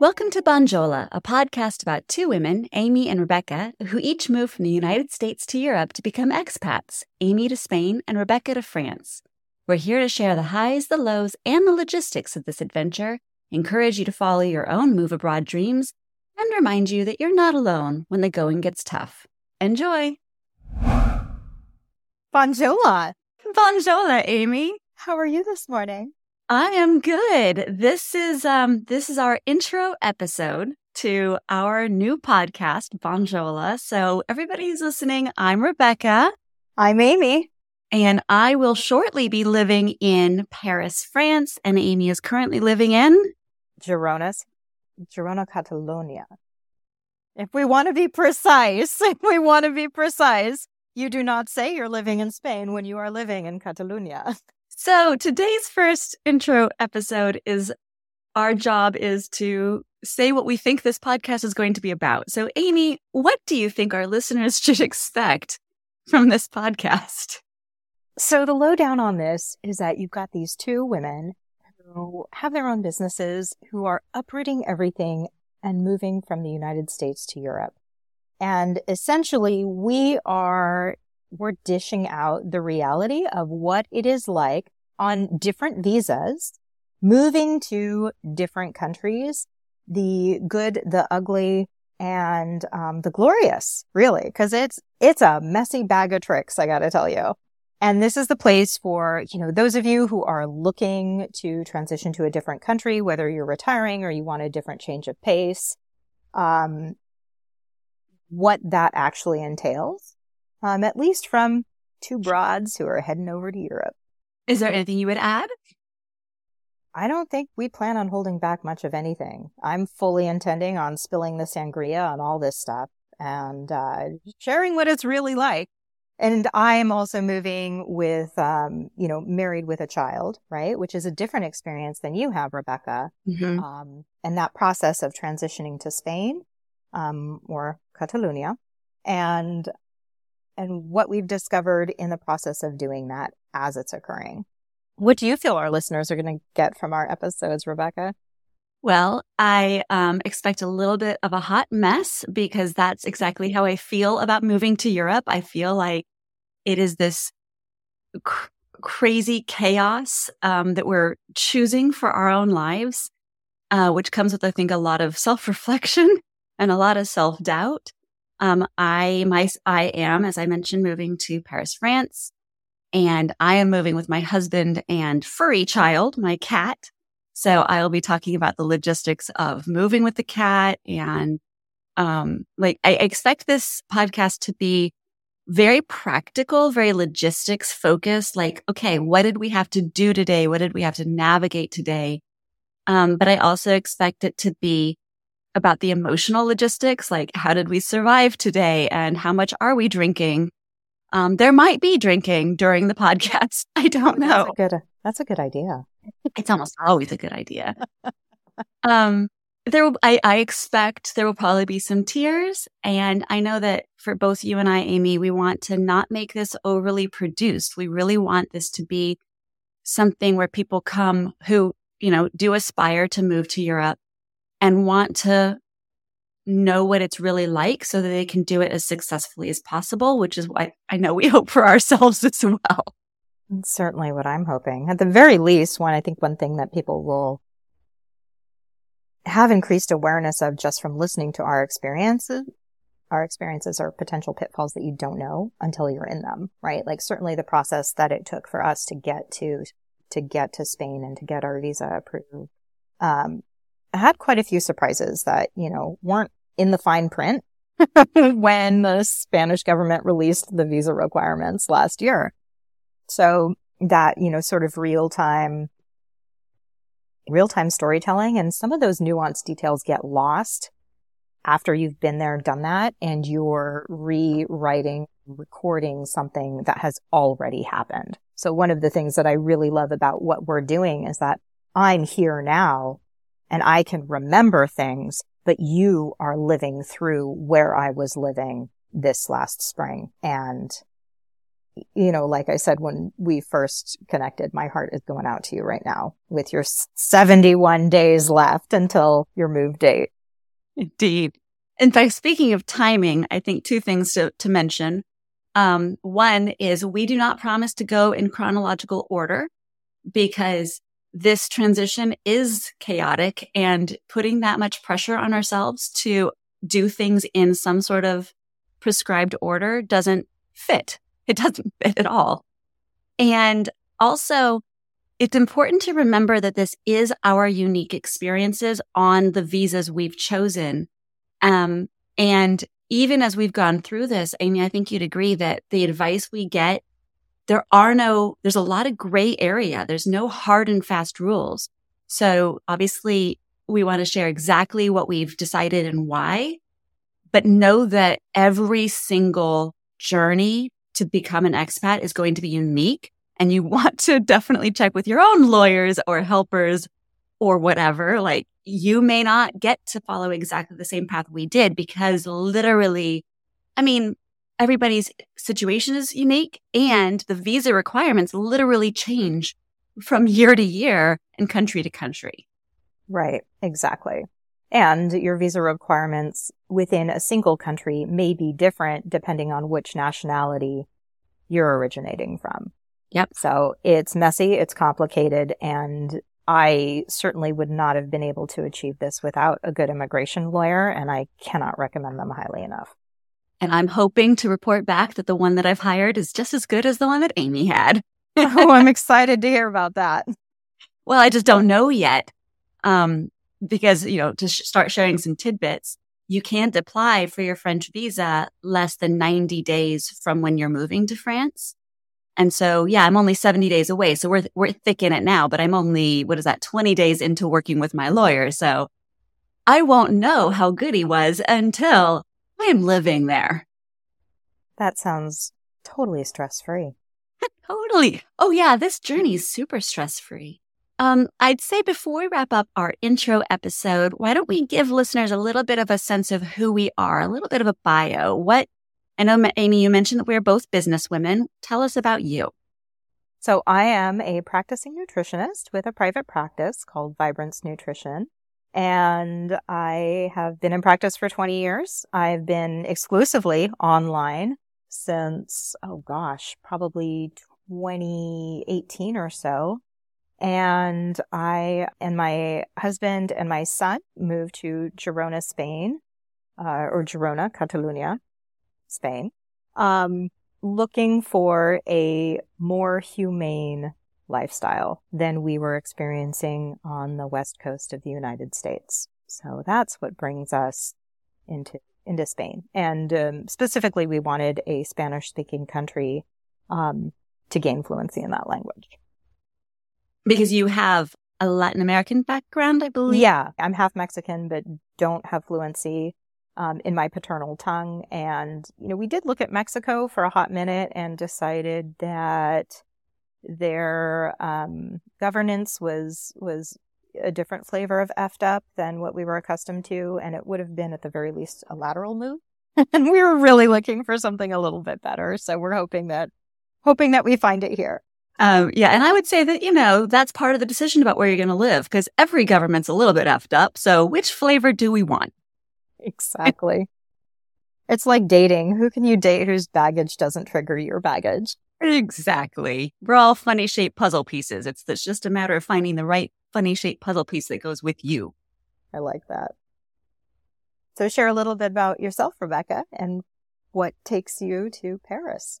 Welcome to Bonjola, a podcast about two women, Amy and Rebecca, who each moved from the United States to Europe to become expats, Amy to Spain and Rebecca to France. We're here to share the highs, the lows, and the logistics of this adventure, encourage you to follow your own move abroad dreams, and remind you that you're not alone when the going gets tough. Enjoy! Bonjola! Bonjola, Amy! How are you this morning? I am good. This is our intro episode to our new podcast, Bonjola. So everybody who's listening, I'm Rebecca. I'm Amy. And I will shortly be living in Paris, France. And Amy is currently living in? Girona, Catalonia. If we want to be precise, you do not say you're living in Spain when you are living in Catalonia. So today's first intro episode is our job is to say what we think this podcast is going to be about. So Amy, what do you think our listeners should expect from this podcast? So the lowdown on this is that you've got these two women who have their own businesses, who are uprooting everything and moving from the United States to Europe. And essentially we're dishing out the reality of what it is like on different visas, moving to different countries, the good, the ugly, and the glorious, really, because it's a messy bag of tricks, I got to tell you. And this is the place for, those of you who are looking to transition to a different country, whether you're retiring or you want a different change of pace, what that actually entails. At least from two broads who are heading over to Europe. Is there anything you would add? I don't think we plan on holding back much of anything. I'm fully intending on spilling the sangria on all this stuff and sharing what it's really like. And I'm also moving with, married with a child, right? Which is a different experience than you have, Rebecca. Mm-hmm. And that process of transitioning to Spain or Catalonia and what we've discovered in the process of doing that as it's occurring. What do you feel our listeners are going to get from our episodes, Rebecca? Well, I expect a little bit of a hot mess because that's exactly how I feel about moving to Europe. I feel like it is this crazy chaos that we're choosing for our own lives, which comes with, I think, a lot of self-reflection and a lot of self-doubt. I am, as I mentioned, moving to Paris, France, and I am moving with my husband and furry child, my cat. So I'll be talking about the logistics of moving with the cat. And, I expect this podcast to be very practical, very logistics focused. Like, okay, what did we have to do today? What did we have to navigate today? But I also expect it to be about the emotional logistics, like how did we survive today and how much are we drinking? There might be drinking during the podcast. I don't know. That's a good idea. It's almost always a good idea. I expect there will probably be some tears. And I know that for both you and I, Amy, we want to not make this overly produced. We really want this to be something where people come who, do aspire to move to Europe and want to know what it's really like so that they can do it as successfully as possible, which is what I know we hope for ourselves as well. That's certainly what I'm hoping. At the very least, one thing that people will have increased awareness of just from listening to our experiences are potential pitfalls that you don't know until you're in them, right? Like certainly the process that it took for us to get to Spain and to get our visa approved, I had quite a few surprises that, weren't in the fine print when the Spanish government released the visa requirements last year. So that, sort of real-time storytelling and some of those nuanced details get lost after you've been there, done that, and you're rewriting, recording something that has already happened. So one of the things that I really love about what we're doing is that I'm here now. And I can remember things, but you are living through where I was living this last spring. And you know, like I said, when we first connected, my heart is going out to you right now with your 71 days left until your move date. Indeed. In fact, speaking of timing, I think two things to mention. One is we do not promise to go in chronological order because this transition is chaotic, and putting that much pressure on ourselves to do things in some sort of prescribed order doesn't fit. It doesn't fit at all. And also, it's important to remember that this is our unique experiences on the visas we've chosen. And even as we've gone through this, Amy, I think you'd agree that the advice we get, there's a lot of gray area. There's no hard and fast rules. So obviously we want to share exactly what we've decided and why, but know that every single journey to become an expat is going to be unique. And you want to definitely check with your own lawyers or helpers or whatever. Like, you may not get to follow exactly the same path we did because literally, I mean, everybody's situation is unique and the visa requirements literally change from year to year and country to country. Right, exactly. And your visa requirements within a single country may be different depending on which nationality you're originating from. Yep. So it's messy, it's complicated, and I certainly would not have been able to achieve this without a good immigration lawyer, and I cannot recommend them highly enough. And I'm hoping to report back that the one that I've hired is just as good as the one that Amy had. Oh, I'm excited to hear about that. Well, I just don't know yet. Because, you know, to start sharing some tidbits, you can't apply for your French visa less than 90 days from when you're moving to France. And so, yeah, I'm only 70 days away. So we're thick in it now, but I'm only, 20 days into working with my lawyer. So I won't know how good he was until I am living there. That sounds totally stress-free. Totally. Oh, yeah, this journey is super stress-free. I'd say before we wrap up our intro episode, why don't we give listeners a little bit of a sense of who we are, a little bit of a bio. I know, Amy, you mentioned that we're both businesswomen. Tell us about you. So I am a practicing nutritionist with a private practice called Vibrance Nutrition, and I have been in practice for 20 years. I've been exclusively online since, probably 2018 or so. And I and my husband and my son moved to Girona, Spain, or Girona, Catalonia, Spain, looking for a more humane lifestyle than we were experiencing on the west coast of the United States. So that's what brings us into Spain. And specifically, we wanted a Spanish-speaking country to gain fluency in that language. Because you have a Latin American background, I believe. Yeah, I'm half Mexican, but don't have fluency in my paternal tongue. And, you know, we did look at Mexico for a hot minute and decided that their governance was a different flavor of effed up than what we were accustomed to. And it would have been, at the very least, a lateral move. And we were really looking for something a little bit better. So we're hoping that we find it here. Yeah. And I would say that, you know, that's part of the decision about where you're going to live, because every government's a little bit effed up. So which flavor do we want? Exactly. It's like dating. Who can you date whose baggage doesn't trigger your baggage? Exactly. We're all funny shaped puzzle pieces. It's just a matter of finding the right funny shaped puzzle piece that goes with you. I like that. So share a little bit about yourself, Rebecca, and what takes you to Paris?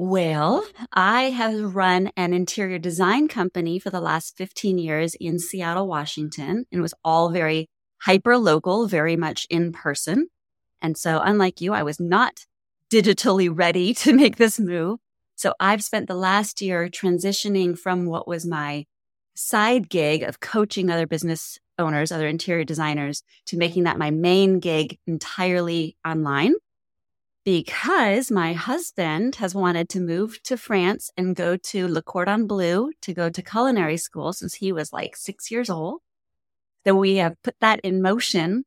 Well, I have run an interior design company for the last 15 years in Seattle, Washington, and it was all very hyper-local, very much in person. And so unlike you, I was not digitally ready to make this move. So I've spent the last year transitioning from what was my side gig of coaching other business owners, other interior designers, to making that my main gig entirely online. Because my husband has wanted to move to France and go to Le Cordon Bleu to go to culinary school since he was 6 years old. So we have put that in motion.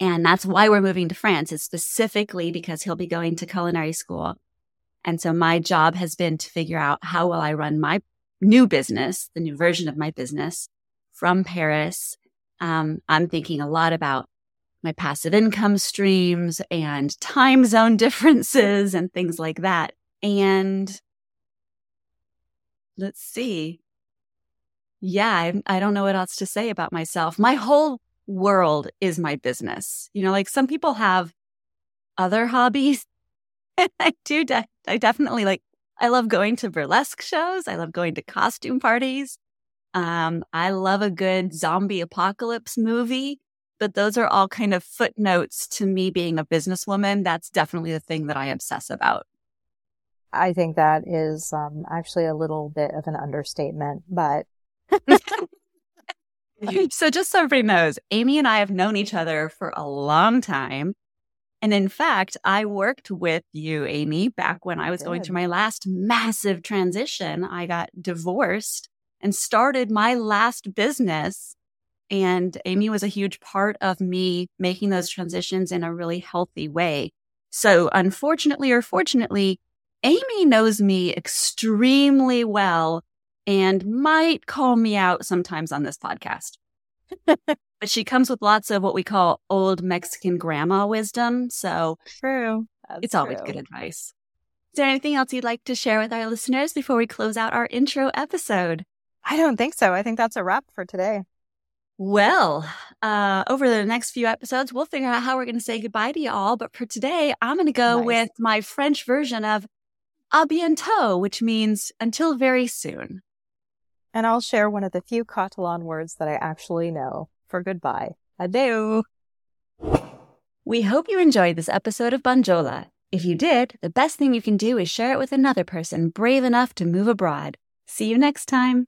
And that's why we're moving to France. It's specifically because he'll be going to culinary school. And so my job has been to figure out how will I run my new business, the new version of my business from Paris. I'm thinking a lot about my passive income streams and time zone differences and things like that. And let's see. Yeah, I don't know what else to say about myself. My whole world is my business. You know, like some people have other hobbies. And I do. I definitely like, I love going to burlesque shows. I love going to costume parties. I love a good zombie apocalypse movie. But those are all kind of footnotes to me being a businesswoman. That's definitely the thing that I obsess about. I think that is actually a little bit of an understatement, but. So just so everybody knows, Amy and I have known each other for a long time. And in fact, I worked with you, Amy, back when I was going through my last massive transition. I got divorced and started my last business. And Amy was a huge part of me making those transitions in a really healthy way. So unfortunately or fortunately, Amy knows me extremely well and might call me out sometimes on this podcast. But she comes with lots of what we call old Mexican grandma wisdom. So true. It's always good advice. Is there anything else you'd like to share with our listeners before we close out our intro episode? I don't think so. I think that's a wrap for today. Well, over the next few episodes, we'll figure out how we're going to say goodbye to you all. But for today, I'm going to go with my French version of à bientôt, which means until very soon. And I'll share one of the few Catalan words that I actually know for goodbye. Adeu. We hope you enjoyed this episode of Bonjola. If you did, the best thing you can do is share it with another person brave enough to move abroad. See you next time.